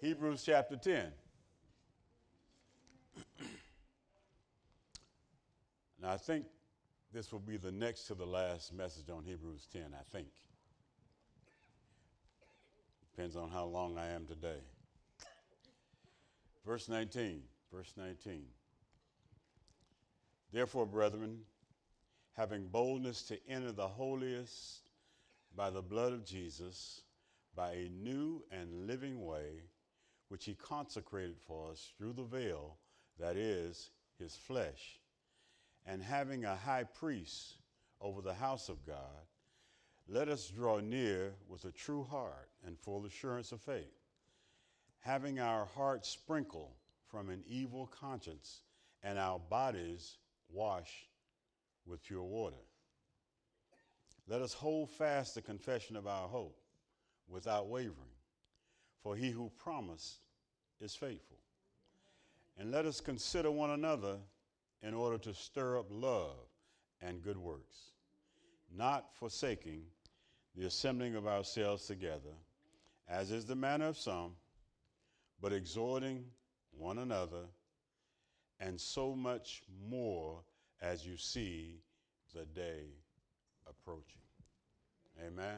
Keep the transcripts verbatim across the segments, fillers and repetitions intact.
Hebrews chapter ten. Now, I think this will be the next to the last message on Hebrews ten, I think. Depends on how long I am today. Verse nineteen, verse nineteen. Therefore, brethren, having boldness to enter the holiest by the blood of Jesus, by a new and living way, which he consecrated for us through the veil, that is, his flesh, and having a high priest over the house of God, let us draw near with a true heart and full assurance of faith, having our hearts sprinkled from an evil conscience and our bodies washed with pure water. Let us hold fast the confession of our hope without wavering, for he who promised is faithful. And let us consider one another in order to stir up love and good works, not forsaking the assembling of ourselves together, as is the manner of some, but exhorting one another, and so much more as you see the day approaching. Amen.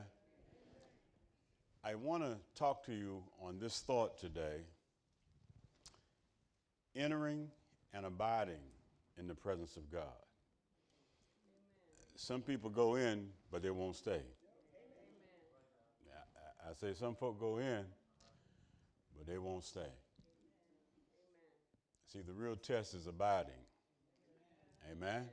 I want to talk to you on this thought today, entering and abiding in the presence of God. Amen. Some people go in, but they won't stay. Amen. I, I say some folk go in, but they won't stay. Amen. See, the real test is abiding. Amen. Amen. Amen.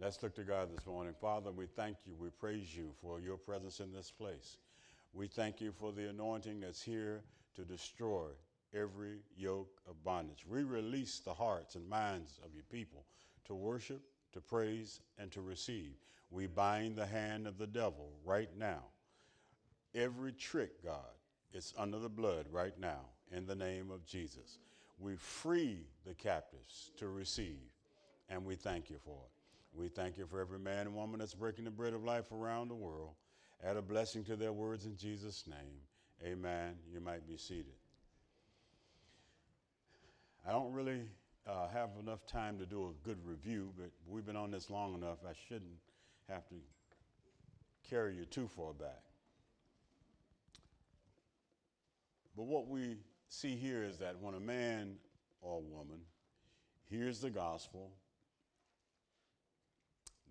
Let's look to God this morning. Father, we thank you. We praise you for your presence in this place. We thank you for the anointing that's here to destroy every yoke of bondage. We release the hearts and minds of your people to worship, to praise, and to receive. We bind the hand of the devil right now. Every trick, God, it's under the blood right now in the name of Jesus. We free the captives to receive, and we thank you for it. We thank you for every man and woman that's breaking the bread of life around the world. Add a blessing to their words in Jesus' name. Amen. You might be seated. I don't really uh, have enough time to do a good review, but we've been on this long enough, I shouldn't have to carry you too far back. But what we see here is that when a man or a woman hears the gospel,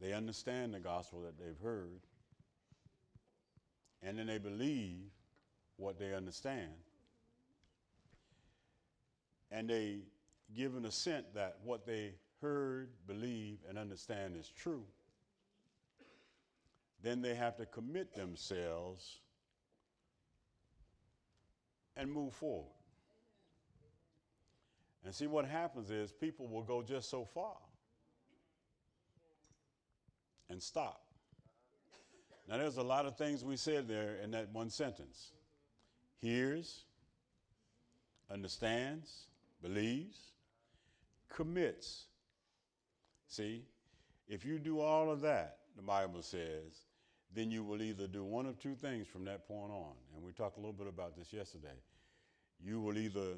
they understand the gospel that they've heard, and then they believe what they understand, and they give an assent that what they heard, believe, and understand is true, then they have to commit themselves and move forward. And see, what happens is people will go just so far and stop. Now, there's a lot of things we said there in that one sentence. Hears, understands, believes, commits. See, if you do all of that, the Bible says, then you will either do one of two things from that point on. And we talked a little bit about this yesterday. You will either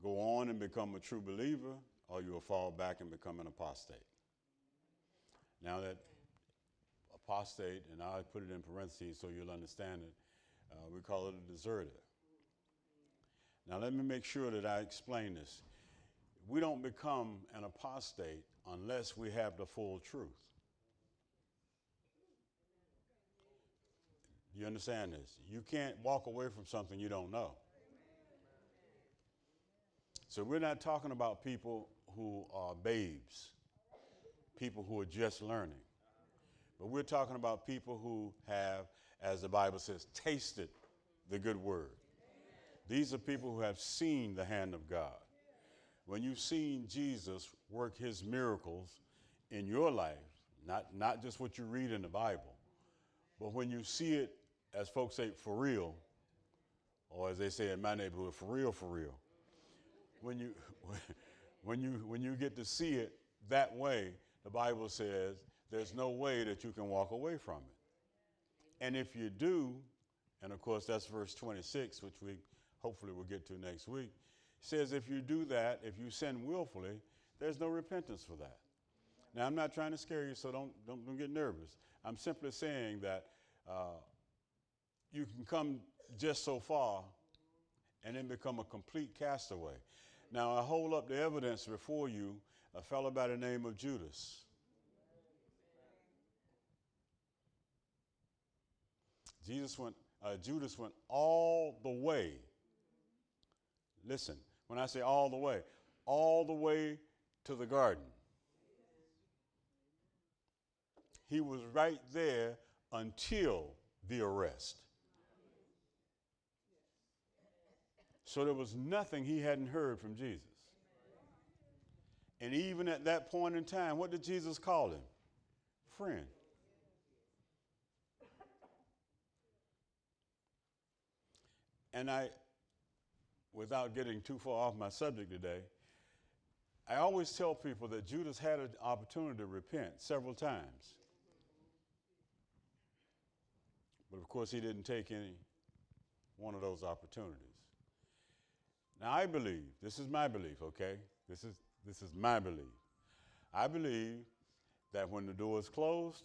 go on and become a true believer, or you will fall back and become an apostate. Now, that apostate, and I'll put it in parentheses so you'll understand it, uh, we call it a deserter. Now, let me make sure that I explain this. We don't become an apostate unless we have the full truth. You understand this? You can't walk away from something you don't know. So we're not talking about people who are babes, people who are just learning. But we're talking about people who have, as the Bible says, tasted the good word. These are people who have seen the hand of God. When you've seen Jesus work his miracles in your life, not, not just what you read in the Bible, but when you see it, as folks say, for real, or as they say in my neighborhood, for real, for real, when you, when you, when you get to see it that way, the Bible says there's no way that you can walk away from it. And if you do, and of course that's verse twenty-six, which we hopefully we'll get to next week, says if you do that, if you sin willfully, there's no repentance for that. Now, I'm not trying to scare you, so don't, don't, don't get nervous. I'm simply saying that uh, you can come just so far and then become a complete castaway. Now, I hold up the evidence before you, a fellow by the name of Judas. Jesus went, uh, Judas went all the way. Listen, when I say all the way, all the way to the garden. He was right there until the arrest. So there was nothing he hadn't heard from Jesus. And even at that point in time, what did Jesus call him? Friend. And I, without getting too far off my subject today, I always tell people that Judas had an opportunity to repent several times. But of course, he didn't take any one of those opportunities. Now, I believe, this is my belief, okay? This is, this is my belief. I believe that when the door is closed,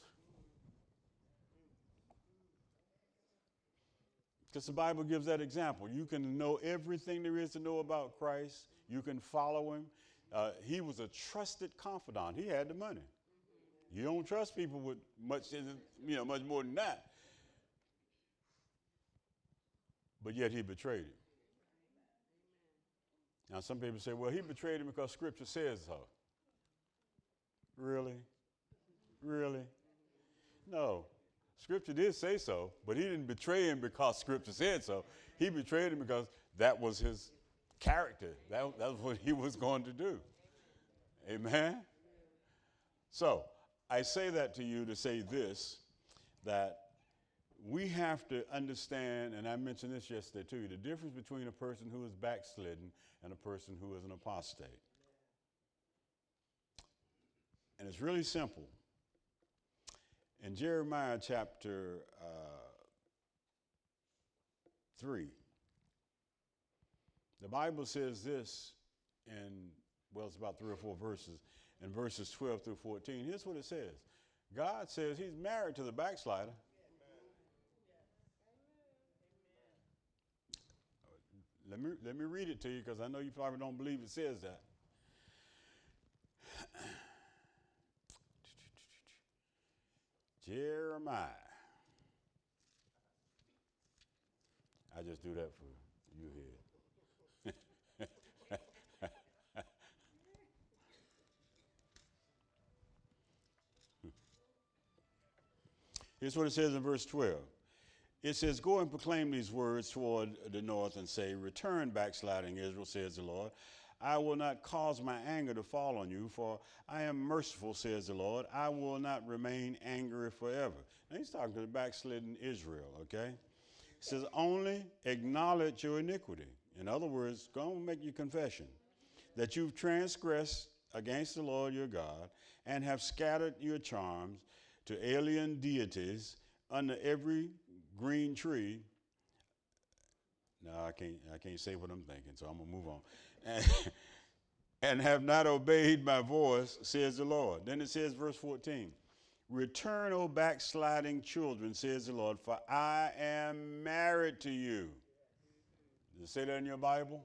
because the Bible gives that example, you can know everything there is to know about Christ. You can follow him. Uh, he was a trusted confidant. He had the money. You don't trust people with much, you know, much more than that. But yet he betrayed him. Now, some people say, well, he betrayed him because Scripture says so. Really? Really? No. Scripture did say so, but he didn't betray him because Scripture said so. He betrayed him because that was his character. That, that was what he was going to do. Amen? So, I say that to you to say this, that we have to understand, and I mentioned this yesterday to you, the difference between a person who is backslidden and a person who is an apostate. And it's really simple. In Jeremiah chapter uh, three, the Bible says this in, well, it's about three or four verses, in verses twelve through fourteen. Here's what it says. God says he's married to the backslider. Let me, let me read it to you because I know you probably don't believe it says that. Jeremiah. I just do that for you here. Here's what it says in verse twelve. It says, go and proclaim these words toward the north and say, return, backsliding Israel, says the Lord. I will not cause my anger to fall on you, for I am merciful, says the Lord. I will not remain angry forever. Now he's talking to the backslidden Israel, okay? He says, only acknowledge your iniquity. In other words, go and make your confession that you've transgressed against the Lord your God and have scattered your charms to alien deities under every green tree. No, I can't, I can't say what I'm thinking, so I'm going to move on. And, and have not obeyed my voice, says the Lord. Then it says, verse fourteen, return, O backsliding children, says the Lord, for I am married to you. Does it say that in your Bible?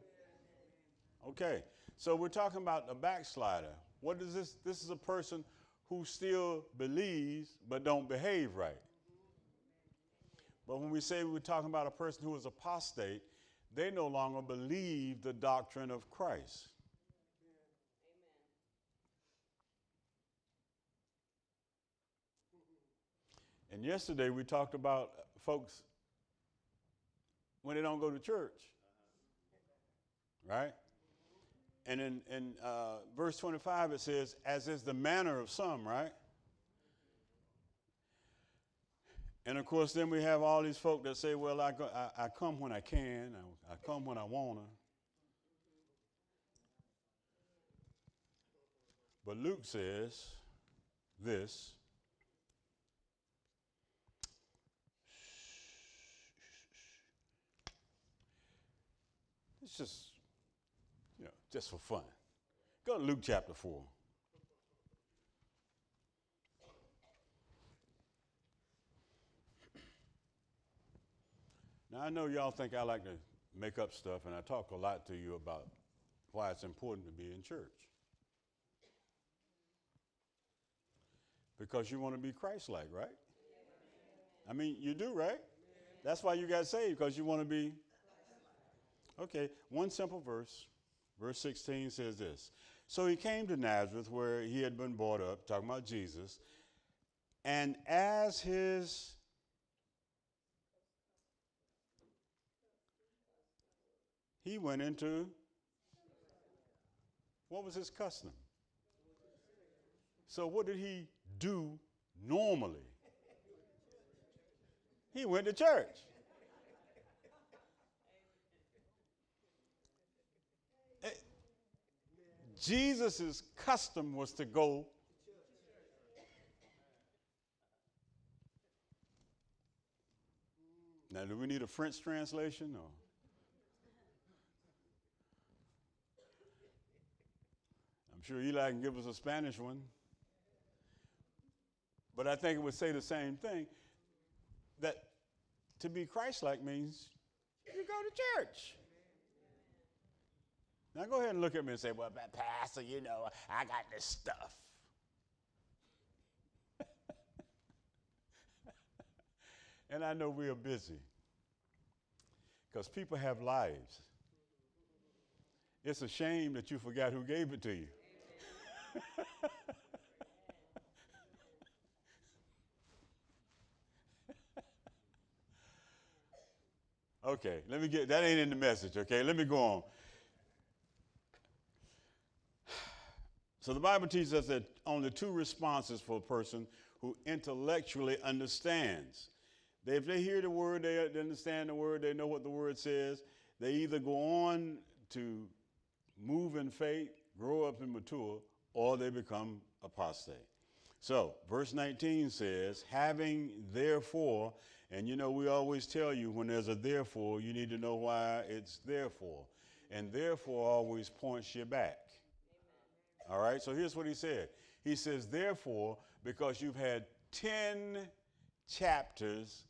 Okay, so we're talking about a backslider. What is this? This is a person who still believes but don't behave right. But when we say we're talking about a person who is apostate, they no longer believe the doctrine of Christ. Amen. And yesterday we talked about folks when they don't go to church, right? And in, in uh, verse twenty-five it says, as is the manner of some, right? And, of course, then we have all these folk that say, well, I, go, I, I come when I can. I, I come when I want to. But Luke says this. It's just, you know, just for fun. Go to Luke chapter four. Now, I know y'all think I like to make up stuff, and I talk a lot to you about why it's important to be in church. Because you want to be Christ-like, right? I mean, you do, right? That's why you got saved, because you want to be. Okay, one simple verse. Verse sixteen says this. So he came to Nazareth where he had been brought up, talking about Jesus, and as his he went into, what was his custom? So what did he do normally? He went to church. Jesus' custom was to go. Now, do we need a French translation? Or? I'm sure Eli can give us a Spanish one. But I think it would say the same thing, that to be Christ-like means you go to church. Now, go ahead and look at me and say, well, Pastor, you know, I got this stuff. And I know we are busy because people have lives. It's a shame that you forgot who gave it to you. Okay, let me get, that ain't in the message, okay? Let me go on. So the Bible teaches us that only two responses for a person who intellectually understands. They, if they hear the word, they understand the word, they know what the word says. They either go on to move in faith, grow up and mature, or they become apostate. So verse nineteen says, having therefore, and you know we always tell you when there's a therefore, you need to know why it's therefore. And therefore always points you back. All right, so here's what he said. He says, therefore, because you've had ten chapters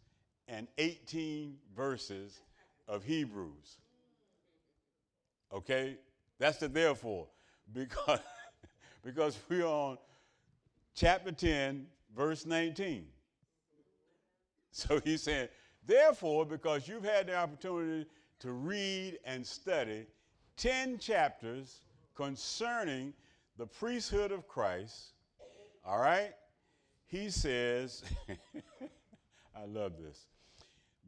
and eighteen verses of Hebrews. Okay, that's the therefore. Because, because we're on chapter ten, verse nineteen. So he's saying, therefore, because you've had the opportunity to read and study ten chapters concerning the priesthood of Christ, all right, he says, I love this,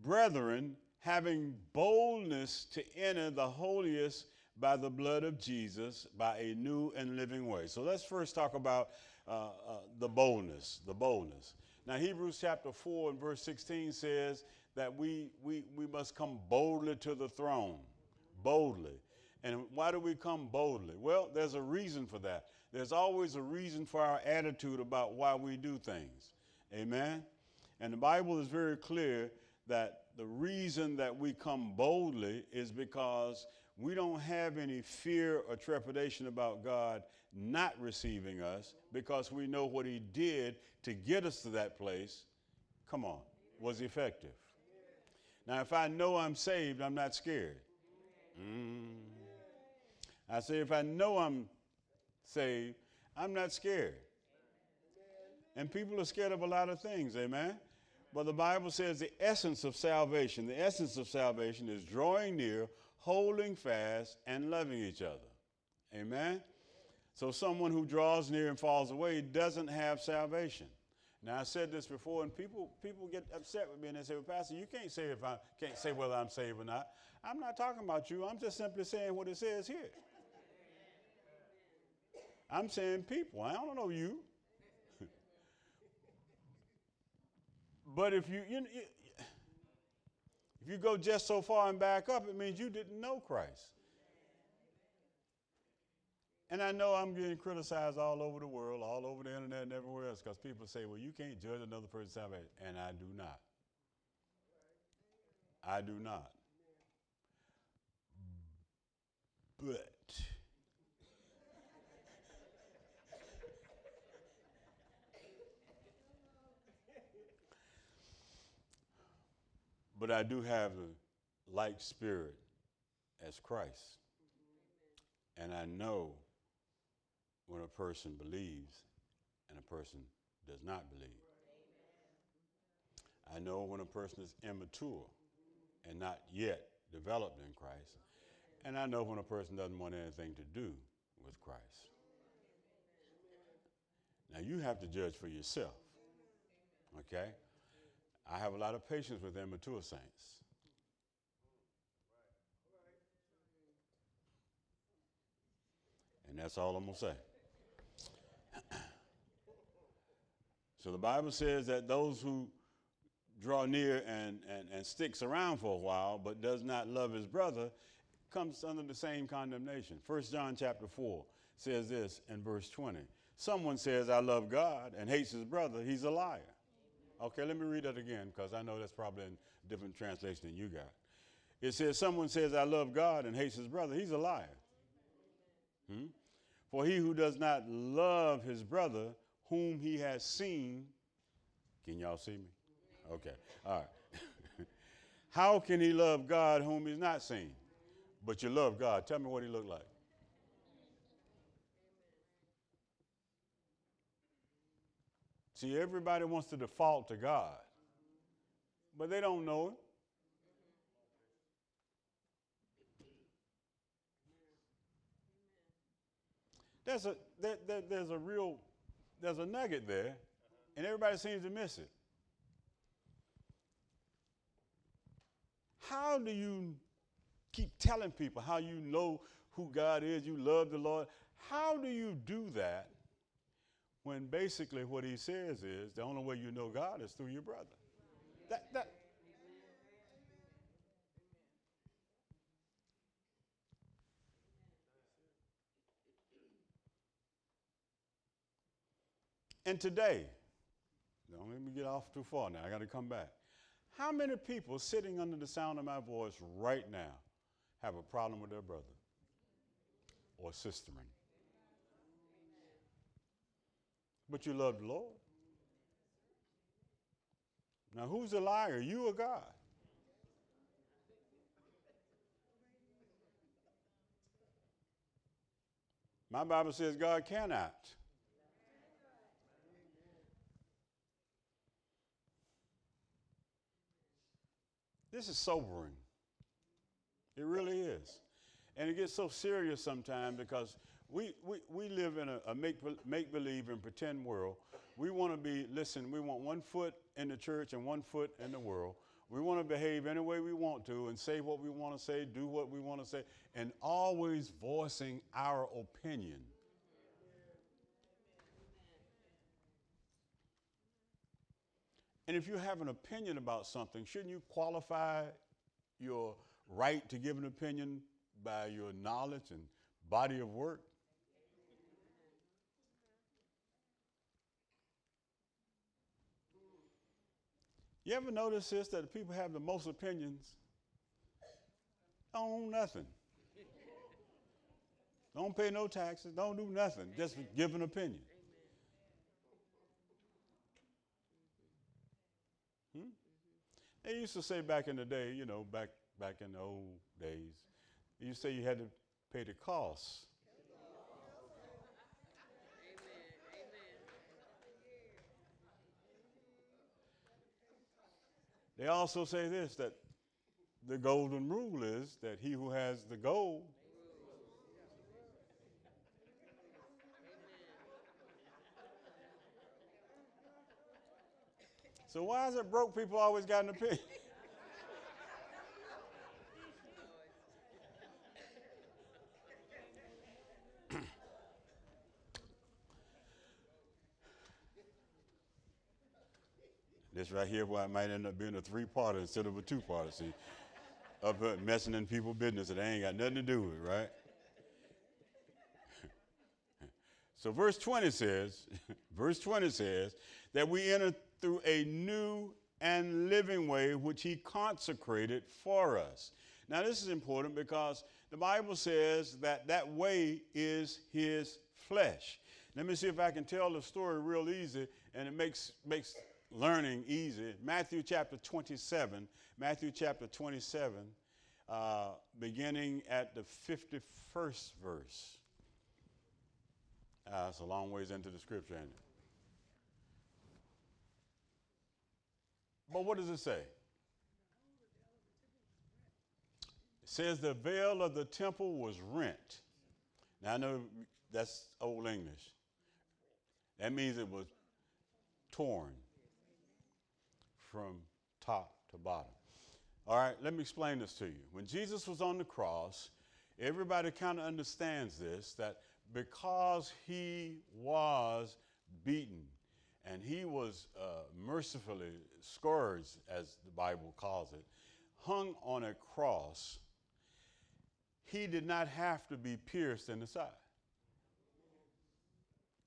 brethren, having boldness to enter the holiest by the blood of Jesus, by a new and living way. So let's first talk about uh, uh, the boldness, the boldness. Now, Hebrews chapter four and verse sixteen says that we, we, we must come boldly to the throne, boldly. And why do we come boldly? Well, there's a reason for that. There's always a reason for our attitude about why we do things. Amen? And the Bible is very clear that the reason that we come boldly is because we don't have any fear or trepidation about God not receiving us because we know what he did to get us to that place, come on, was effective. Now, if I know I'm saved, I'm not scared. Mm. I say, if I know I'm saved, I'm not scared. And people are scared of a lot of things, amen? But the Bible says the essence of salvation, the essence of salvation is drawing near, holding fast, and loving each other, amen? So someone who draws near and falls away doesn't have salvation. Now, I said this before, and people, people get upset with me, and they say, well, Pastor, you can't say, if I, can't say whether I'm saved or not. I'm not talking about you. I'm just simply saying what it says here. I'm saying people. I don't know you. But if you, you, you, if you go just so far and back up, it means you didn't know Christ. And I know I'm getting criticized all over the world, all over the internet and everywhere else, because people say, well, you can't judge another person's salvation. And I do not. I do not. but I do have a like spirit as Christ. And I know when a person believes and a person does not believe. I know when a person is immature and not yet developed in Christ. And I know when a person doesn't want anything to do with Christ. Now, you have to judge for yourself, okay? I have a lot of patience with immature saints. And that's all I'm going to say. So the Bible says that those who draw near and, and, and sticks around for a while but does not love his brother comes under the same condemnation. First John chapter four says this in verse twenty. Someone says, I love God and hates his brother, he's a liar. Okay, let me read that again because I know that's probably in a different translation than you got. It says, someone says, I love God and hates his brother, he's a liar. Hmm? For he who does not love his brother whom he has seen, can y'all see me? Okay, all right. How can he love God whom he's not seen? But you love God. Tell me what he looked like. See, everybody wants to default to God, but they don't know him. There's a, there, there, there's a real, there's a nugget there, and everybody seems to miss it. How do you keep telling people how you know who God is, you love the Lord? How do you do that when basically what he says is the only way you know God is through your brother? That, that. And today, don't let me get off too far now, I got to come back. How many people sitting under the sound of my voice right now have a problem with their brother or sistering? But you love the Lord. Now, who's the liar, you or God? My Bible says God cannot. This is sobering. It really is. And it gets so serious sometimes because we, we, we live in a, a make, make believe and pretend world. We want to be, listen, we want one foot in the church and one foot in the world. We want to behave any way we want to and say what we want to say, do what we want to say, and always voicing our opinion. And if you have an opinion about something, shouldn't you qualify your right to give an opinion by your knowledge and body of work? You ever notice this, that the people have the most opinions on nothing? Don't pay no taxes, don't do nothing, just give an opinion. They used to say back in the day, you know, back back in the old days, you used to say you had to pay the cost. They also say this, that the golden rule is that he who has the gold. So why is it broke people always got an opinion? This right here where I might end up being a three-parter instead of a two-parter, see? Up here messing in people's business that ain't got nothing to do with it, right? So verse twenty says, verse twenty says that we enter through a new and living way which he consecrated for us. Now this is important because the Bible says that that way is his flesh. Let me see if I can tell the story real easy and it makes, makes learning easy. Matthew chapter twenty-seven, Matthew chapter twenty-seven, uh, beginning at the fifty-first verse. Uh, that's a long ways into the scripture, ain't it? But what does it say? It says the veil of the temple was rent. Now, I know that's Old English. That means it was torn from top to bottom. All right, let me explain this to you. When Jesus was on the cross, everybody kind of understands this, that because he was beaten and he was uh, mercifully scourged, as the Bible calls it, hung on a cross, he did not have to be pierced in the side.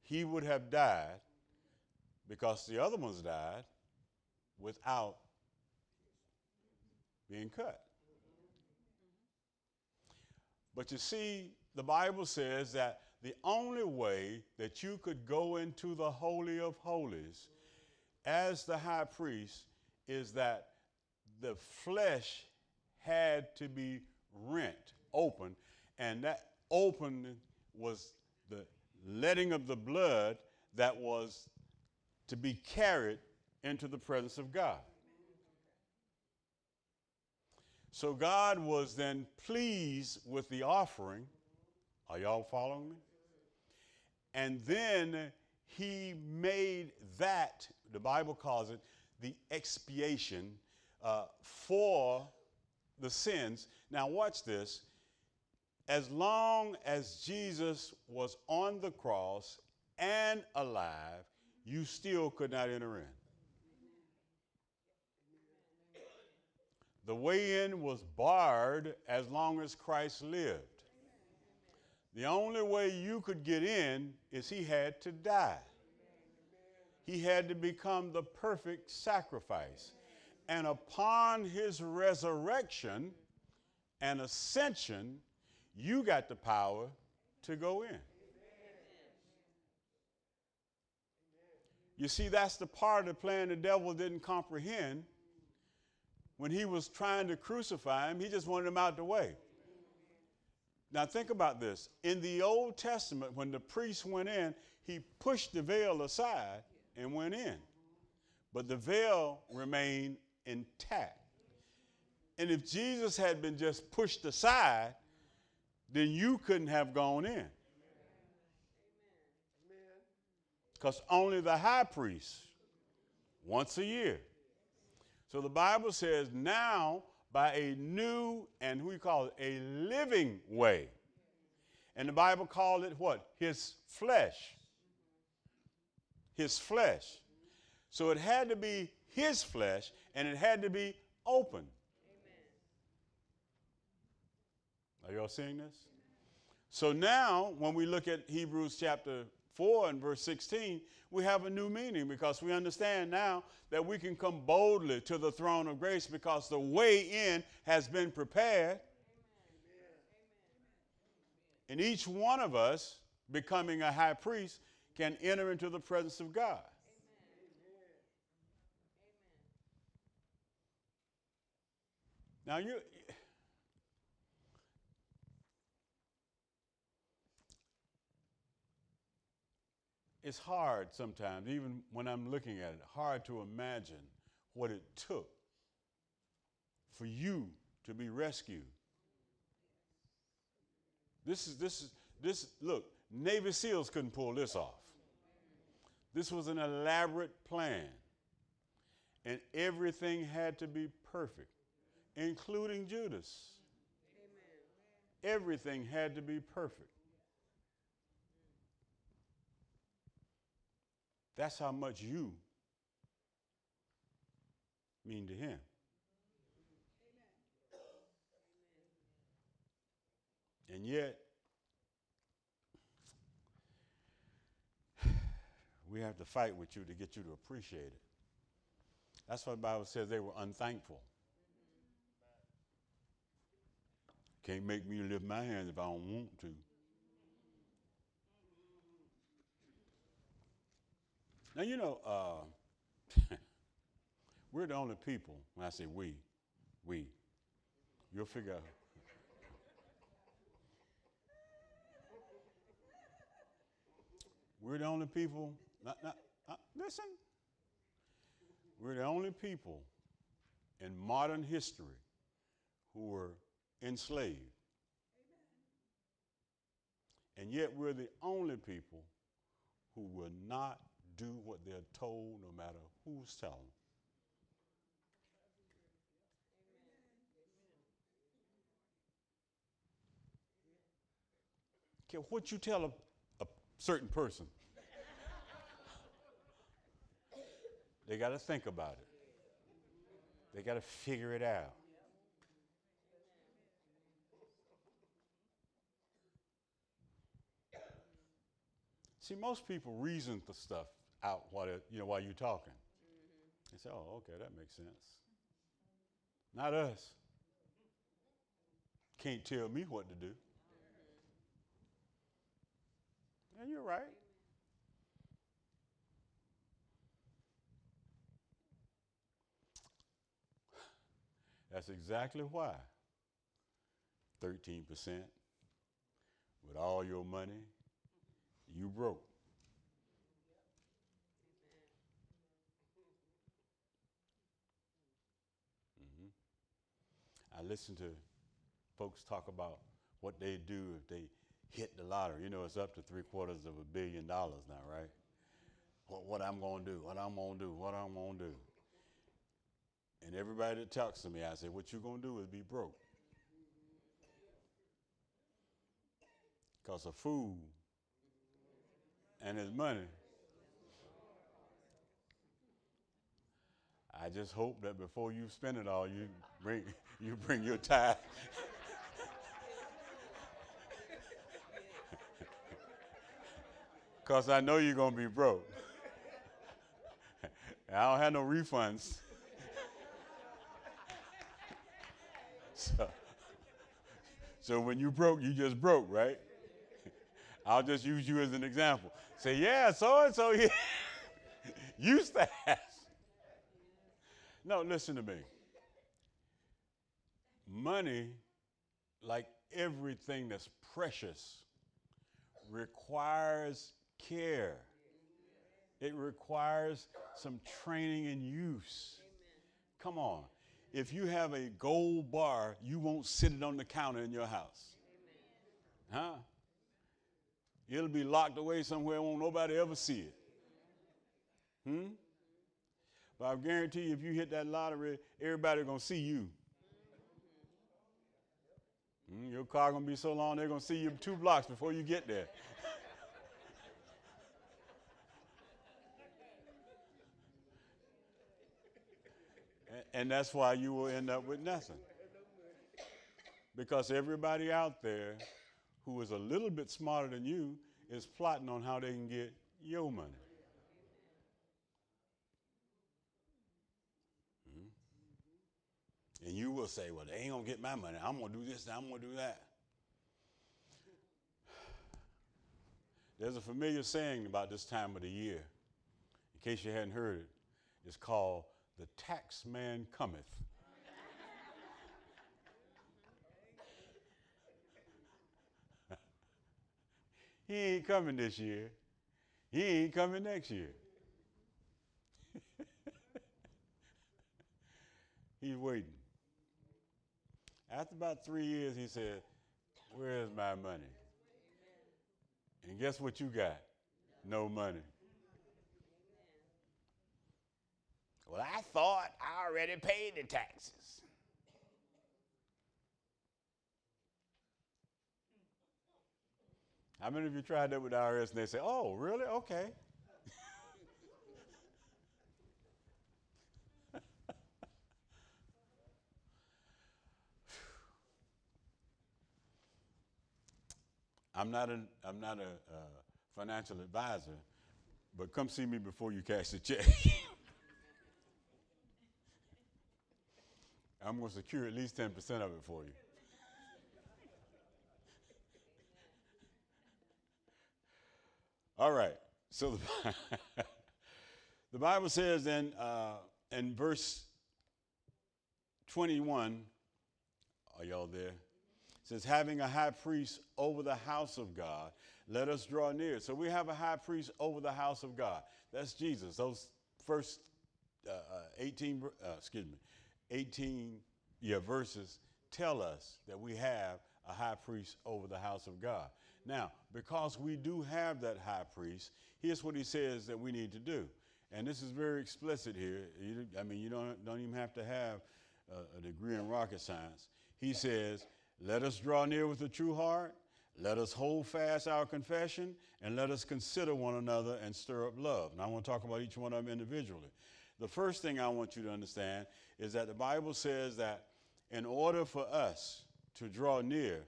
He would have died, because the other ones died without being cut. But you see, the Bible says that the only way that you could go into the Holy of Holies as the high priest is that the flesh had to be rent open, and that open was the letting of the blood that was to be carried into the presence of God. So God was then pleased with the offering. Are y'all following me? And then he made that, the Bible calls it, the expiation uh, for the sins. Now watch this. As long as Jesus was on the cross and alive, you still could not enter in. The way in was barred as long as Christ lived. The only way you could get in is he had to die. He had to become the perfect sacrifice. And upon his resurrection and ascension, you got the power to go in. You see, that's the part of the plan the devil didn't comprehend when he was trying to crucify him. He just wanted him out the way. Now think about this. In the Old Testament, when the priest went in, he pushed the veil aside and went in. But the veil remained intact. And if Jesus had been just pushed aside, then you couldn't have gone in. Because only the high priest, once a year. So the Bible says now by a new, and we call it a living way. And the Bible called it what? His flesh. His flesh. So it had to be his flesh, and it had to be open. Are y'all seeing this? So now when we look at Hebrews chapter four and verse sixteen, we have a new meaning, because we understand now that we can come boldly to the throne of grace because the way in has been prepared. Amen. And each one of us, becoming a high priest, can enter into the presence of God. Amen. Now you... It's hard sometimes, even when I'm looking at it, hard to imagine what it took for you to be rescued. This is, this is, this, look, Navy SEALs couldn't pull this off. This was an elaborate plan, and everything had to be perfect, including Judas. Amen. Everything had to be perfect. That's how much you mean to him. Amen. And yet, we have to fight with you to get you to appreciate it. That's why the Bible says they were unthankful. Can't make me lift my hands if I don't want to. Now, you know, uh, We're the only people, when I say we, we, you'll figure out. We're the only people, not, not, not, listen, we're the only people in modern history who were enslaved. Amen. And yet we're the only people who will not do what they're told, no matter who's telling them. Okay, what you tell a, a certain person, they got to think about it. They got to figure it out. See, most people reason the stuff out while, you know, while you're talking. They say, oh, okay, that makes sense. Not us. Can't tell me what to do. And you're right. That's exactly why thirteen percent with all your money, you broke. Mm-hmm. I listen to folks talk about what they do if they hit the lottery. You know, it's up to three quarters of a billion dollars now, right? What, what I'm going to do, what I'm going to do, what I'm going to do. And everybody that talks to me, I say, what you're going to do is be broke. Because a fool and his money. I just hope that before you spend it all, you bring, you bring your tithe. Because I know you're going to be broke. I don't have no refunds. so, so when you broke, you just broke, right? I'll just use you as an example. Say, yeah, so-and-so, yeah, used to have. No, listen to me. Money, like everything that's precious, requires care. It requires some training and use. Amen. Come on. If you have a gold bar, you won't sit it on the counter in your house. Amen. Huh? It'll be locked away somewhere, won't nobody ever see it. Hmm? But I guarantee you, if you hit that lottery, everybody's going to see you. Mm, your car going to be so long, they're going to see you two blocks before you get there. and, and that's why you will end up with nothing. Because everybody out there who is a little bit smarter than you is plotting on how they can get your money. And you will say, well, they ain't going to get my money. I'm going to do this and I'm going to do that. There's a familiar saying about this time of the year. In case you hadn't heard it, it's called the tax man cometh. He ain't coming this year. He ain't coming next year. He's waiting. After about three years, he said, where is my money? And guess what you got? No money. Well, I thought I already paid the taxes. How many of you tried that with the I R S and they say, oh, really? Okay. I'm not a, I'm not a uh, financial advisor, but come see me before you cash the check. I'm going to secure at least ten percent of it for you. All right. So the, the Bible says then, uh, and verse twenty-one, are y'all there? It says, having a high priest over the house of God, let us draw near. So we have a high priest over the house of God. That's Jesus. Those first uh, eighteen, uh, excuse me, eighteen yeah, verses tell us that we have a high priest over the house of God. Now, because we do have that high priest, here's what he says that we need to do. And this is very explicit here. You, I mean, you don't, don't even have to have a, a degree in rocket science. He says, let us draw near with a true heart. Let us hold fast our confession, and let us consider one another and stir up love. Now, I want to talk about each one of them individually. The first thing I want you to understand is that the Bible says that in order for us to draw near,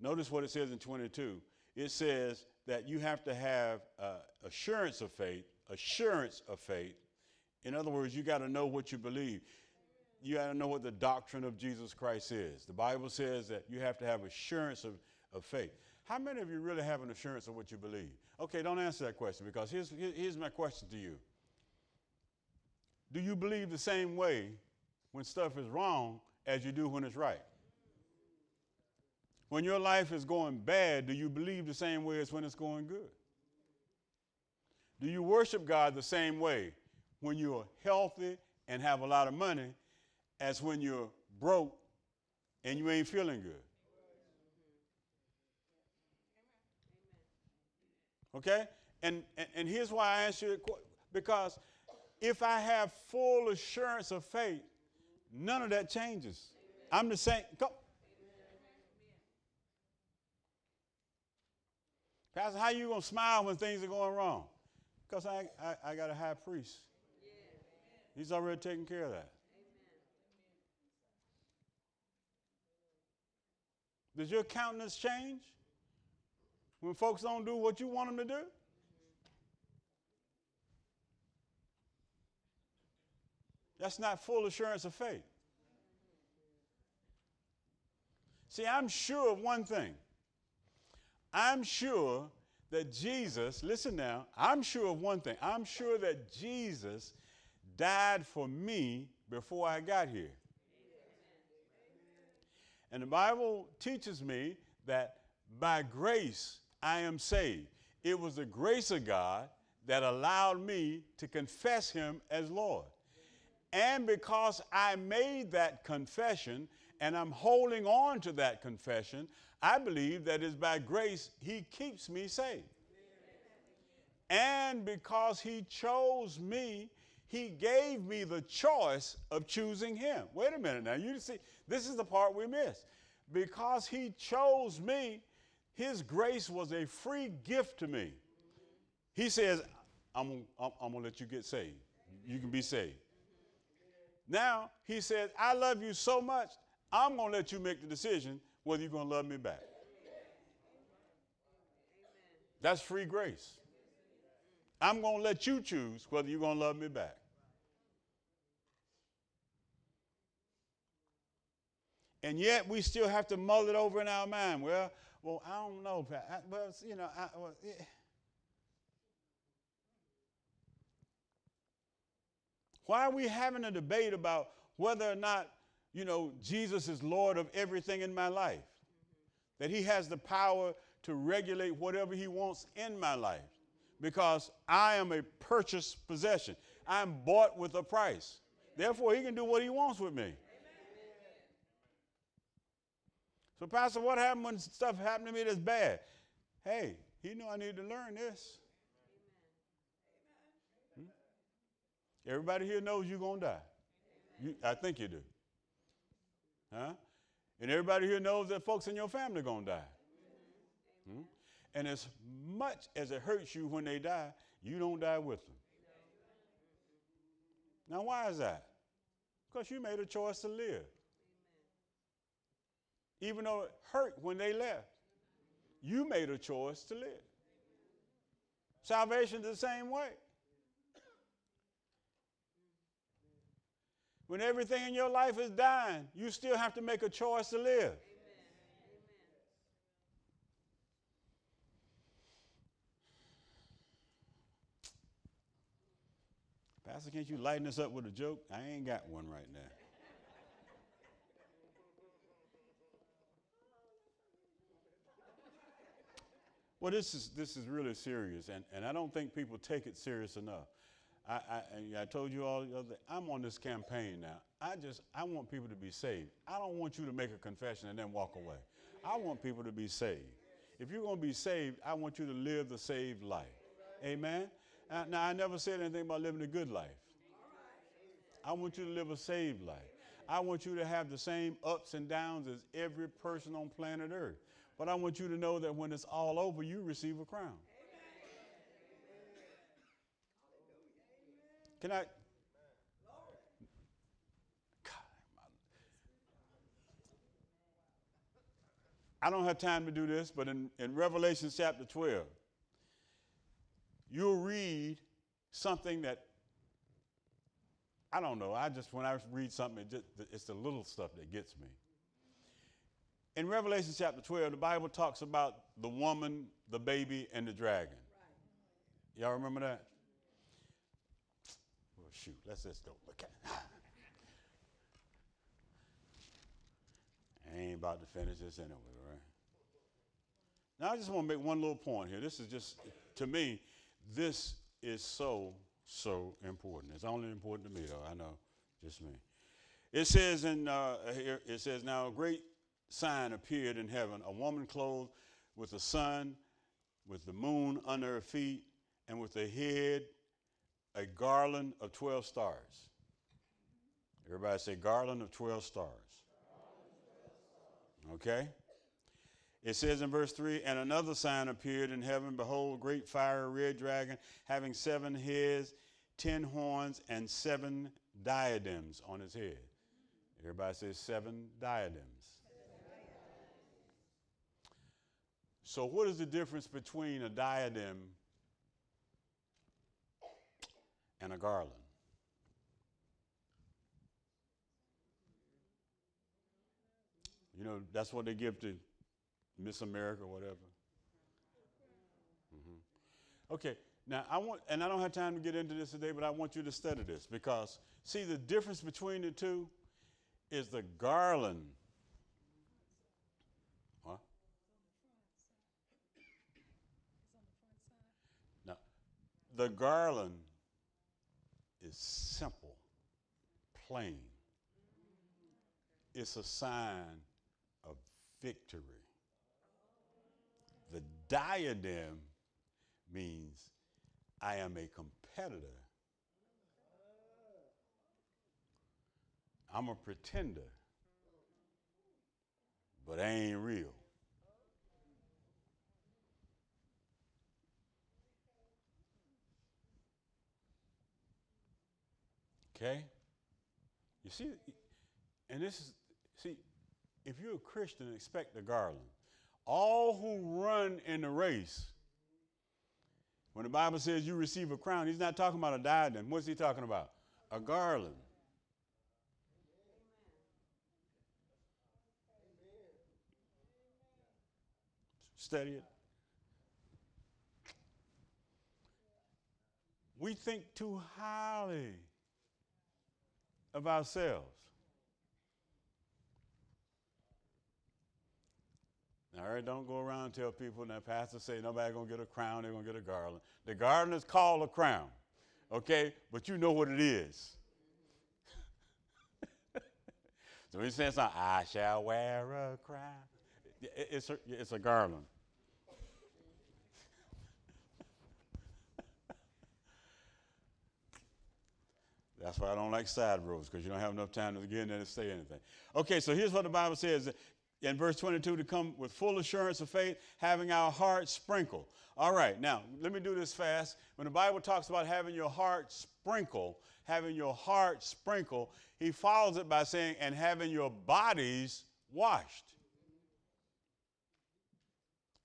notice what it says in twenty-two. It says that you have to have uh, assurance of faith, assurance of faith. In other words, you got to know what you believe. You got to know what the doctrine of Jesus Christ is. The Bible says that you have to have assurance of, of faith. How many of you really have an assurance of what you believe? Okay, don't answer that question, because here's, here's my question to you. Do you believe the same way when stuff is wrong as you do when it's right? When your life is going bad, do you believe the same way as when it's going good? Do you worship God the same way when you're healthy and have a lot of money as when you're broke and you ain't feeling good? Okay? And, and, and here's why I ask you, because if I have full assurance of faith, none of that changes. I'm the same. Come. Pastor, how you going to smile when things are going wrong? Because I, I, I got a high priest. Yeah. He's already taken care of that. Amen. Does your countenance change when folks don't do what you want them to do? That's not full assurance of faith. See, I'm sure of one thing. I'm sure that Jesus, listen now, I'm sure of one thing. I'm sure that Jesus died for me before I got here. Amen. And the Bible teaches me that by grace I am saved. It was the grace of God that allowed me to confess him as Lord. And because I made that confession and I'm holding on to that confession, I believe that it's by grace he keeps me safe. Amen. And because he chose me, he gave me the choice of choosing him. Wait a minute now. You see, this is the part we missed. Because he chose me, his grace was a free gift to me. He says, I'm, I'm, I'm going to let you get saved. You can be saved. Now, he says, I love you so much, I'm going to let you make the decision whether you're going to love me back. That's free grace. I'm going to let you choose whether you're going to love me back. And yet we still have to mull it over in our mind. Well, well, I don't know. I, well, you know, I, well, yeah. Why are we having a debate about whether or not, you know, Jesus is Lord of everything in my life, mm-hmm. that he has the power to regulate whatever he wants in my life, because I am a purchased possession. I'm bought with a price. Amen. Therefore, he can do what he wants with me. Amen. So, Pastor, what happened when stuff happened to me that's bad? Hey, he knew I needed to learn this. Amen. Hmm? Everybody here knows you're going to die. You, I think you do. Huh? And everybody here knows that folks in your family are going to die. Hmm? And as much as it hurts you when they die, you don't die with them. Now, why is that? Because you made a choice to live. Even though it hurt when they left, you made a choice to live. Salvation is the same way. When everything in your life is dying, you still have to make a choice to live. Amen. Amen. Pastor, can't you lighten us up with a joke? I ain't got one right now. Well, this is this is really serious, and, and I don't think people take it serious enough. I, I, I told you all the other day, I'm on this campaign now. I just, I want people to be saved. I don't want you to make a confession and then walk away. I want people to be saved. If you're going to be saved, I want you to live the saved life. Amen? Now, now I never said anything about living a good life. I want you to live a saved life. I want you to have the same ups and downs as every person on planet Earth. But I want you to know that when it's all over, you receive a crown. Can I? God, I don't have time to do this, but in, in Revelation chapter twelve, you'll read something that, I don't know, I just, when I read something, it just, it's the little stuff that gets me. In Revelation chapter twelve, the Bible talks about the woman, the baby, and the dragon. Y'all remember that? Well, shoot, let's just go look at it. I ain't about to finish this anyway, right? Now, I just want to make one little point here. This is just, to me, this is so, so important. It's only important to me, though. I know, just me. It says, in, uh, here, it says, now, great sign appeared in heaven, a woman clothed with the sun, with the moon under her feet, and with her head a garland of twelve stars. Everybody say garland of twelve stars. Okay? It says in verse three, and another sign appeared in heaven, behold, great fiery red dragon, having seven heads, ten horns, and seven diadems on his head. Everybody says seven diadems. So what is the difference between a diadem and a garland? You know, that's what they give to Miss America or whatever. Mm-hmm. Okay, now I want, and I don't have time to get into this today, but I want you to study this because, see, the difference between the two is the garland. The garland is simple, plain. It's a sign of victory. The diadem means I am a competitor. I'm a pretender, but I ain't real. Okay? You see, and this is, see, if you're a Christian, expect the garland. All who run in the race, when the Bible says you receive a crown, he's not talking about a diadem. What's he talking about? A garland. Study it. We think too highly of ourselves. All right, don't go around and tell people, now pastor say nobody gonna get a crown, they're gonna get a garland. The garland is called a crown, okay? But you know what it is. So he says, I shall wear a crown. It's a, it's a garland. That's why I don't like side roads, because you don't have enough time to get in there to say anything. Okay, so here's what the Bible says in verse twenty-two, to come with full assurance of faith, having our hearts sprinkled. All right, now, let me do this fast. When the Bible talks about having your heart sprinkled, having your heart sprinkled, he follows it by saying, and having your bodies washed.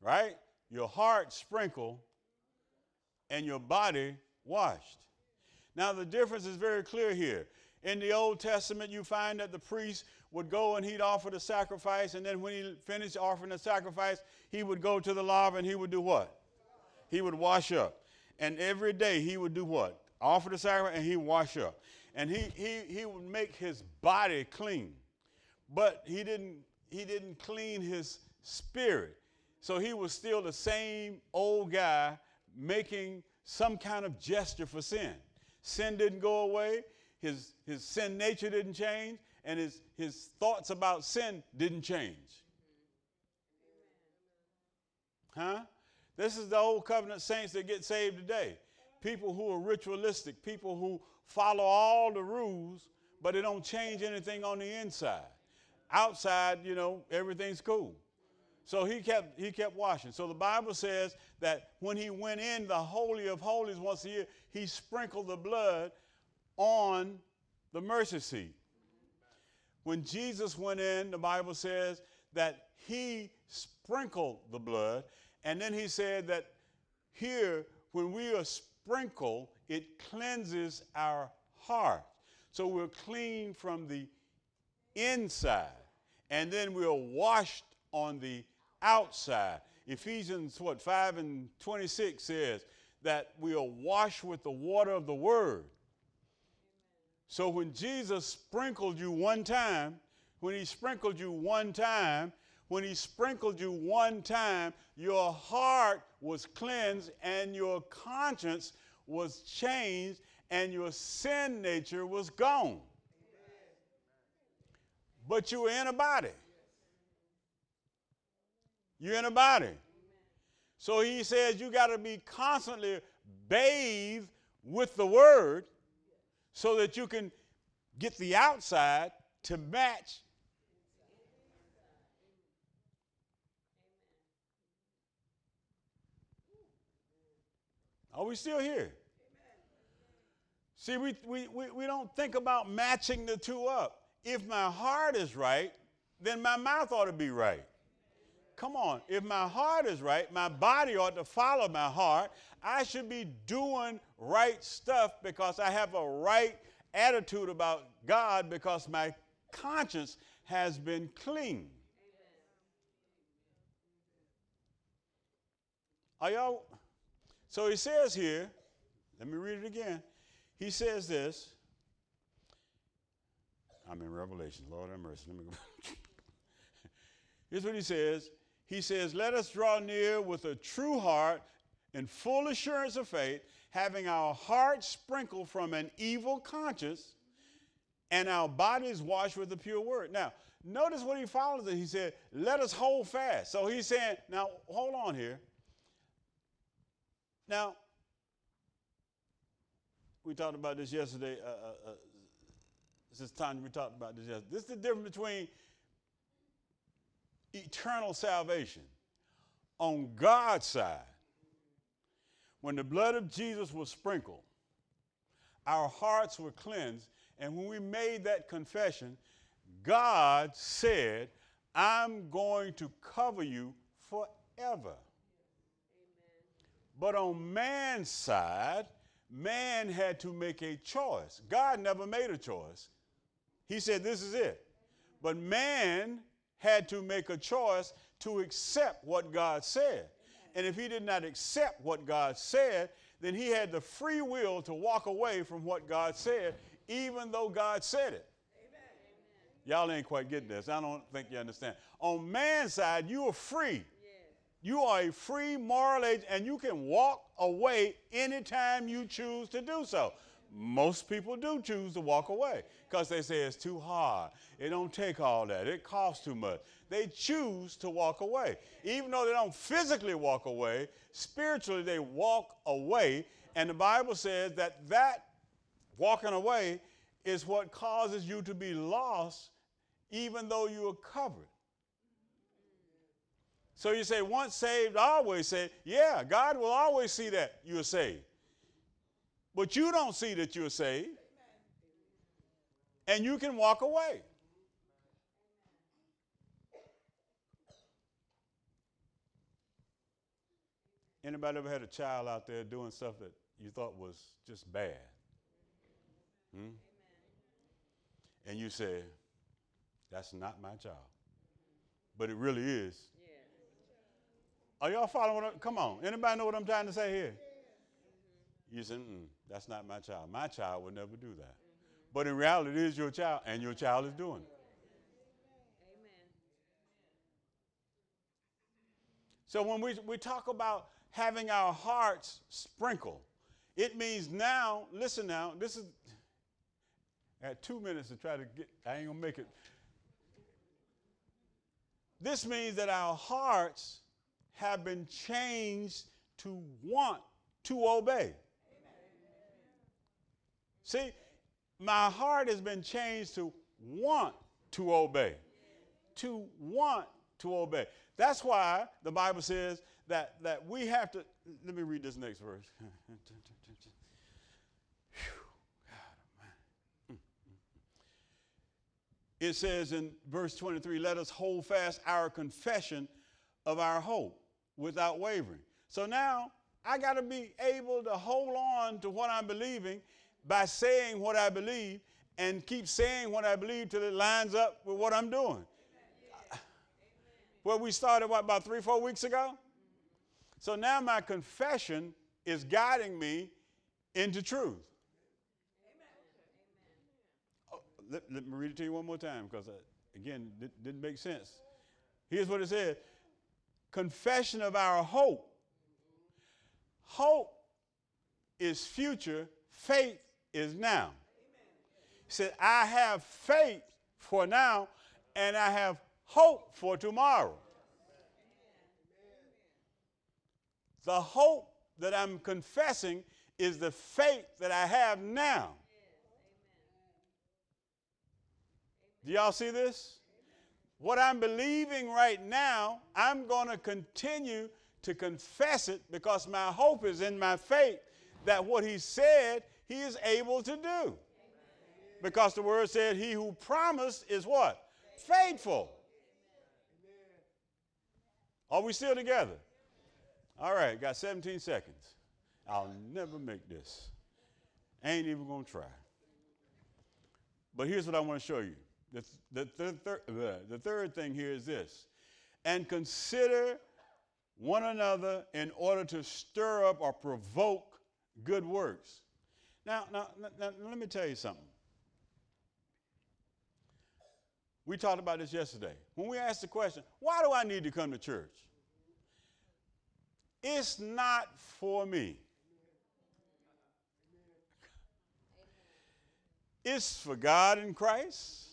Right? Your heart sprinkled and your body washed. Now, the difference is very clear here. In the Old Testament, you find that the priest would go and he'd offer the sacrifice, and then when he finished offering the sacrifice, he would go to the laver and he would do what? He would wash up. And every day he would do what? offer the sacrifice, and he wash up. And he, he, he would make his body clean, but he didn't, he didn't clean his spirit. So he was still the same old guy making some kind of gesture for sin. Sin didn't go away. His, his sin nature didn't change, and his, his thoughts about sin didn't change. Huh? This is the old covenant saints that get saved today. People who are ritualistic, people who follow all the rules, but they don't change anything on the inside. Outside, you know, everything's cool. So he kept, he kept washing. So the Bible says that when he went in the Holy of Holies once a year, he sprinkled the blood on the mercy seat. When Jesus went in, the Bible says that he sprinkled the blood, and then he said that here, when we are sprinkled, it cleanses our heart. So we're clean from the inside, and then we're washed on the outside. Ephesians what five and twenty-six says that we are washed with the water of the word. So when Jesus sprinkled you one time, when he sprinkled you one time, when he sprinkled you one time, your heart was cleansed and your conscience was changed and your sin nature was gone. Amen. But you were in a body. You're in a body. Amen. So he says you got to be constantly bathed with the word so that you can get the outside to match. Are we still here? See, we, we, we, we don't think about matching the two up. If my heart is right, then my mouth ought to be right. Come on. If my heart is right, my body ought to follow my heart. I should be doing right stuff because I have a right attitude about God because my conscience has been clean. Are y'all? So he says here, let me read it again. He says this. I'm in Revelation. Lord have mercy. Let me go. Here's what he says. He says, let us draw near with a true heart and full assurance of faith, having our hearts sprinkled from an evil conscience and our bodies washed with the pure word. Now, notice what he follows it. He said, let us hold fast. So he's saying, now, hold on here. Now, we talked about this yesterday. Uh, uh, uh, Sister Tanya, we talked about this yesterday. This is the difference between eternal salvation on God's side. When the blood of Jesus was sprinkled, our hearts were cleansed, and when we made that confession, God said, I'm going to cover you forever. Amen. But on man's side, man had to make a choice. God never made a choice. He said, this is it. But man had to make a choice to accept what God said. And if he did not accept what God said, then he had the free will to walk away from what God said, even though God said it. Y'all ain't quite getting this. I don't think you understand. On man's side, you are free. You are a free moral agent, and you can walk away anytime you choose to do so. Most people do choose to walk away because they say it's too hard. It don't take all that. It costs too much. They choose to walk away. Even though they don't physically walk away, spiritually they walk away. And the Bible says that that walking away is what causes you to be lost even though you are covered. So you say, once saved, always saved. Yeah, God will always see that you're saved. But you don't see that you're saved. And you can walk away. Anybody ever had a child out there doing stuff that you thought was just bad? Hmm? And you say, that's not my child. But it really is. Are y'all following up? Come on. Anybody know what I'm trying to say here? You say, mm, that's not my child. My child would never do that. Mm-hmm. But in reality, it is your child, and your child is doing it. Amen. So when we, we talk about having our hearts sprinkled, it means now, listen now, this is, I had two minutes to try to get, I ain't gonna make it. This means that our hearts have been changed to want to obey. Amen. See, my heart has been changed to want to obey, to want to obey. That's why the Bible says that, that we have to, let me read this next verse. It says in verse twenty-three, let us hold fast our confession of our hope without wavering. So now I got to be able to hold on to what I'm believing by saying what I believe and keep saying what I believe till it lines up with what I'm doing. Yeah. Where we started, what, about three, four weeks ago? So now my confession is guiding me into truth. Let, let me read it to you one more time because, again, it didn't make sense. Here's what it said. Confession of our hope. Hope is future. Faith is now. He said, I have faith for now, and I have hope for tomorrow. The hope that I'm confessing is the faith that I have now. Do y'all see this? What I'm believing right now, I'm going to continue to confess it because my hope is in my faith that what he said, he is able to do. Amen. Because the word said, he who promised is what? Faithful. Are we still together? All right, got seventeen seconds. I'll never make this. Ain't even going to try. But here's what I want to show you. The, th the, thir the, the third thing here is this. And consider one another in order to stir up or provoke good works. Now, now, now, let me tell you something. We talked about this yesterday. When we asked the question, why do I need to come to church? It's not for me. It's for God and Christ.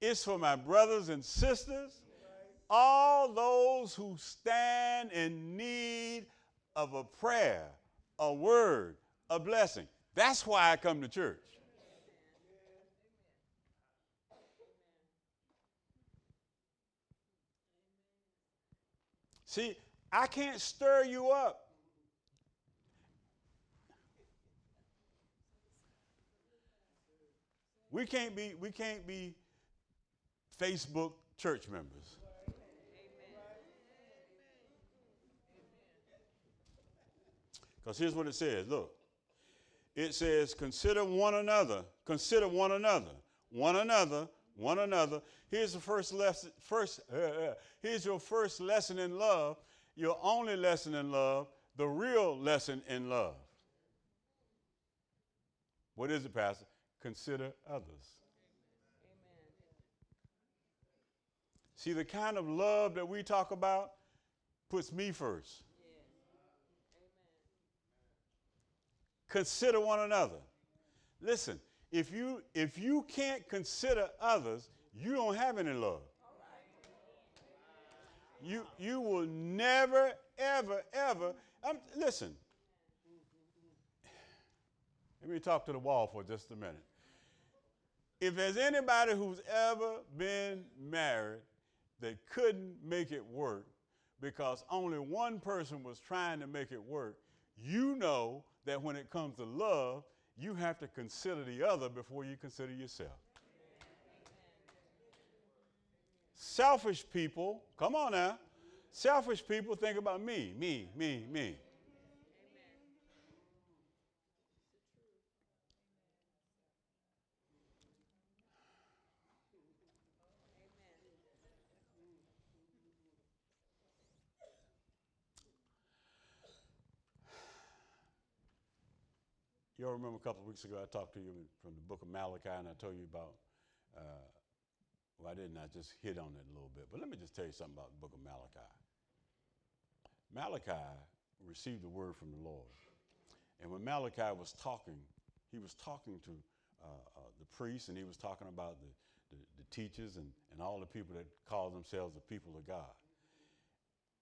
It's for my brothers and sisters, all those who stand in need of a prayer, a word, a blessing. That's why I come to church. See, I can't stir you up. We can't be, we can't be Facebook church members. Amen. Because here's what it says. Look, it says, consider one another, consider one another, one another, one another. Here's the first lesson. First, uh, uh, here's your first lesson in love. Your only lesson in love. The real lesson in love. What is it, Pastor? Consider others. See, the kind of love that we talk about puts me first. Yeah. Amen. Consider one another. Listen, if you, if you can't consider others, you don't have any love. Right. You, you will never, ever, ever. Um, listen, let me talk to the wall for just a minute. If there's anybody who's ever been married, they couldn't make it work because only one person was trying to make it work. You know that when it comes to love, you have to consider the other before you consider yourself. Amen. Selfish people, come on now. Selfish people think about me, me, me, me. Amen. You all remember a couple of weeks ago I talked to you from the book of Malachi, and I told you about, uh, well, I didn't, I just hit on it a little bit. But let me just tell you something about the book of Malachi. Malachi received the word from the Lord. And when Malachi was talking, he was talking to uh, uh, the priests, and he was talking about the, the, the teachers and, and all the people that call themselves the people of God.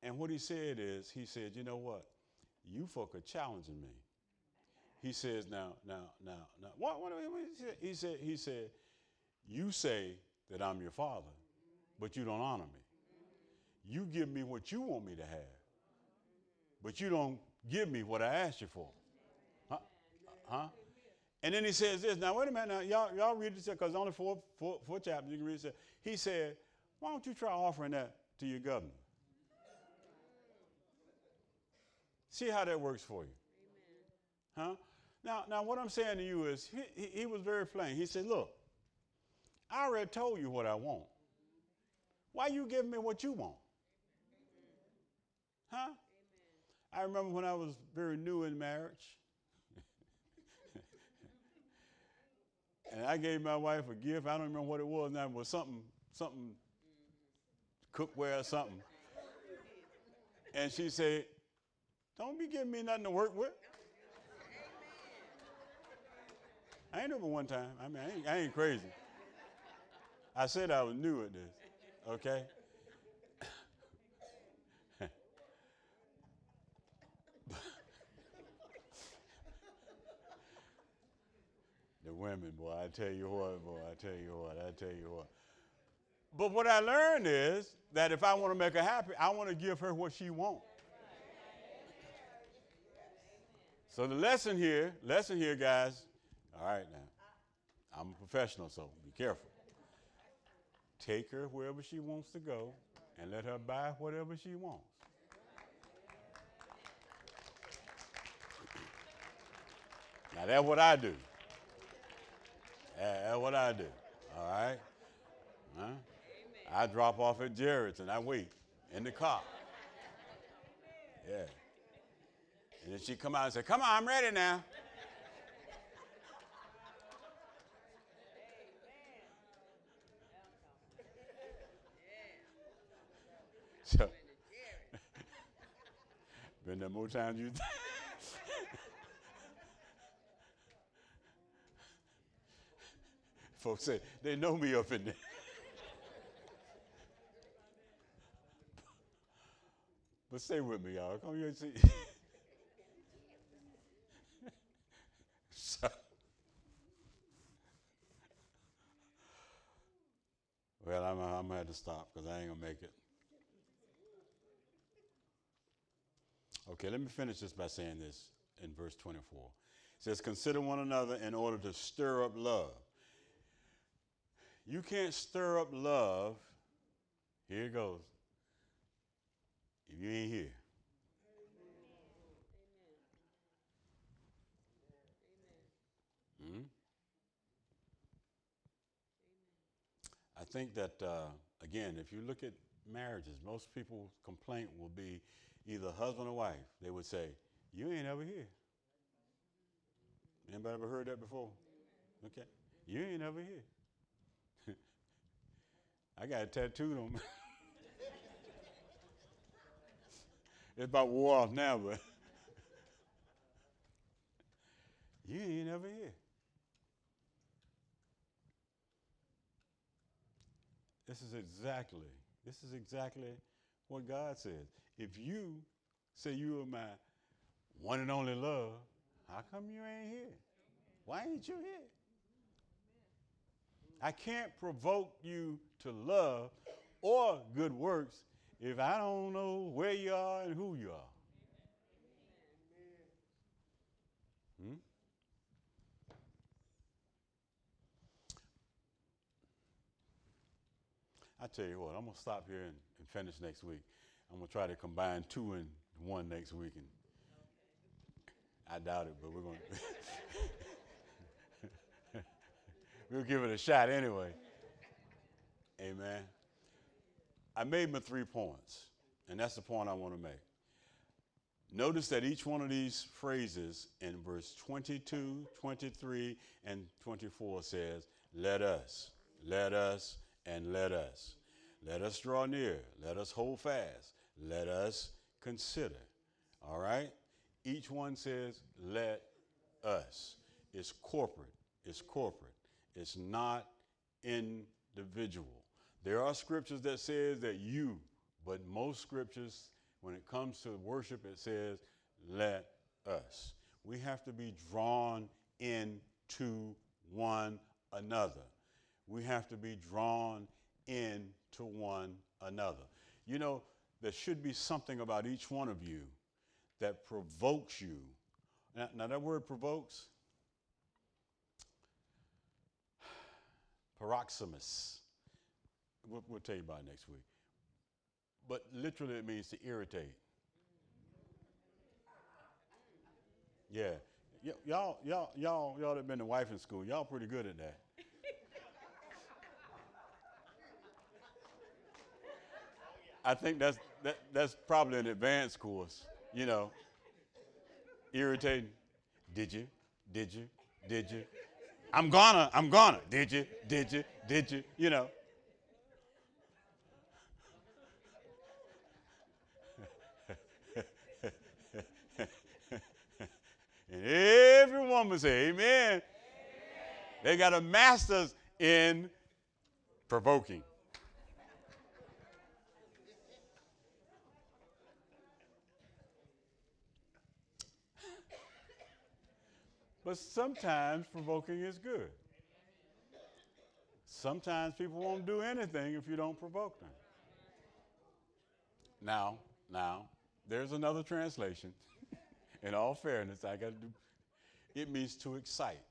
And what he said is, he said, you know what? You folk are challenging me. He says, now, now, now, now, what, what, what he said? He said, he said, you say that I'm your father, but you don't honor me. You give me what you want me to have, but you don't give me what I asked you for. Huh? Huh? And then he says this. Now, wait a minute. Now, y'all, y'all read this because only four, four, four chapters. You can read this. He said, why don't you try offering that to your governor? See how that works for you. Huh? Now, now, what I'm saying to you is he, he, he was very plain. He said, look, I already told you what I want. Why you giving me what you want? Huh? Amen. I remember when I was very new in marriage. And I gave my wife a gift. I don't remember what it was now. It was something, something, cookware or something. And she said, don't be giving me nothing to work with. I ain't over one time. I mean, I ain't, I ain't crazy. I said I was new at this, okay? The women, boy, I tell you what, boy, I tell you what, I tell you what. But what I learned is that if I want to make her happy, I want to give her what she wants. So the lesson here, lesson here, guys, all right now, I'm a professional, so be careful. Take her wherever she wants to go and let her buy whatever she wants. Now that's what I do. That's what I do, all right? Huh? I drop off at Jared's and I wait in the car. Yeah. And then she come out and say, come on, I'm ready now. So, been there more times you think. Folks say, they know me up in there. But stay with me, y'all. Come here and see. So, well, I'm, I'm going to have to stop because I ain't going to make it. Okay, let me finish this by saying this in verse twenty-four. It says, consider one another in order to stir up love. You can't stir up love, here it goes, if you ain't here. Amen. Amen. Hmm? Amen. I think that, uh, again, if you look at marriages, most people's complaint will be, either husband or wife, they would say, you ain't ever here. Anybody ever heard that before? Okay. You ain't ever here. I got it tattooed on me. It's about wore off now, but you ain't ever here. This is exactly, this is exactly what God says. If you say you are my one and only love, how come you ain't here? Why ain't you here? I can't provoke you to love or good works if I don't know where you are and who you are. Hmm? I tell you what, I'm going to stop here and, and finish next week. I'm going to try to combine two and one next week. And I doubt it, but we're going to we'll give it a shot anyway. Amen. I made my three points, and that's the point I want to make. Notice that each one of these phrases in verse twenty-two, twenty-three, and twenty-four says, let us, let us, and let us. Let us draw near. Let us hold fast. Let us consider. All right? Each one says, let us. It's corporate. It's corporate. It's not individual. There are scriptures that says that you, but most scriptures, when it comes to worship, it says, let us. We have to be drawn into one another. We have to be drawn into one another. You know, there should be something about each one of you that provokes you. Now, now that word provokes, paroxysmus. We'll, we'll tell you about it next week. But literally it means to irritate. Yeah. Y- y'all, y'all, y'all, y'all that have been to wife in school, y'all pretty good at that. I think that's that, that's probably an advanced course, you know. Irritating. Did you? Did you? Did you? I'm gonna, I'm gonna. Did you? Did you? Did you? You know. And every woman say, amen. Amen. They got a master's in provoking. But sometimes provoking is good. Sometimes people won't do anything if you don't provoke them. Now, now, there's another translation. In all fairness, I got to do, it means to excite.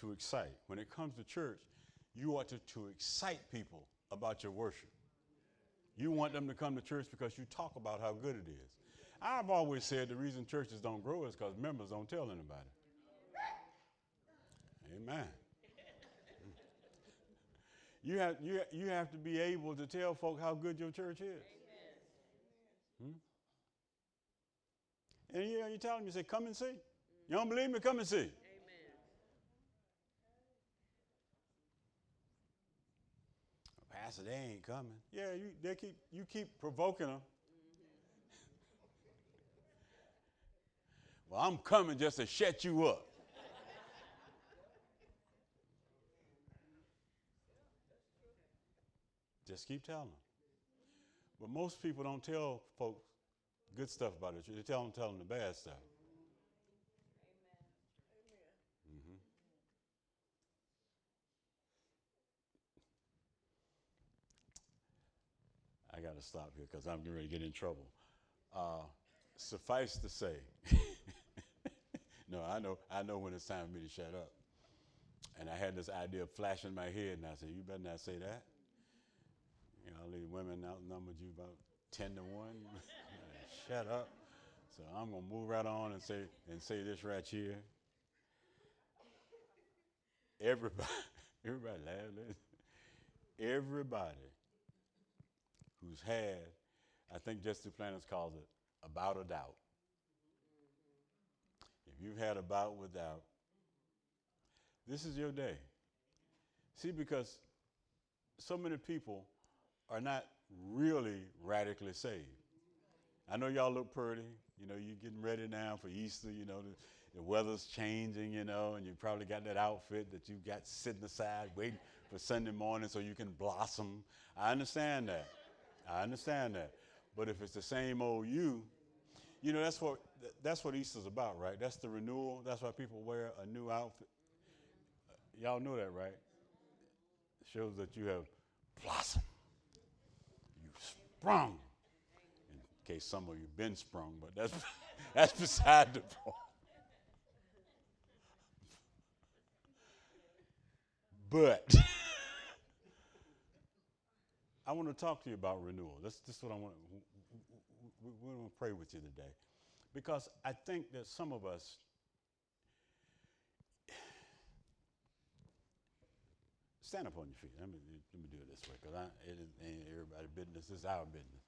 To excite. When it comes to church, you ought to, to excite people about your worship. You want them to come to church because you talk about how good it is. I've always said the reason churches don't grow is because members don't tell anybody. Amen. You have, you, you have to be able to tell folk how good your church is. Hmm? And you, you tell them, you say, come and see. You don't believe me? Come and see. Amen. Pastor, they ain't coming. Yeah, you, they keep, you keep provoking them. Mm-hmm. Well, I'm coming just to shut you up. Just keep telling them. But most people don't tell folks good stuff about it. You tell them, tell them the bad stuff. Amen. Mm-hmm. I got to stop here because I'm getting ready to get in trouble. Uh, suffice to say, no, I know, I know when it's time for me to shut up. And I had this idea flash in my head, and I said, "You better not say that." You know, the women outnumbered you about ten to one. Shut up. So I'm going to move right on and say and say this right here. Everybody, everybody laugh. Everybody who's had, I think Justice Planners calls it, about a doubt. If you've had a bout with doubt, this is your day. See, because so many people are not really radically saved. I know y'all look pretty. You know, you're getting ready now for Easter. You know, the, the weather's changing, you know, and you probably got that outfit that you got sitting aside waiting for Sunday morning so you can blossom. I understand that. I understand that. But if it's the same old you, you know, that's what that's what Easter's about, right? That's the renewal. That's why people wear a new outfit. Y'all know that, right? It shows that you have blossomed. You sprung. In case some of you have been sprung, but that's that's beside the point. But I want to talk to you about renewal. That's just what I want. We, we, we want to pray with you today, because I think that some of us, stand up on your feet. Let me let me do it this way, because I it ain't everybody's business. This is our business.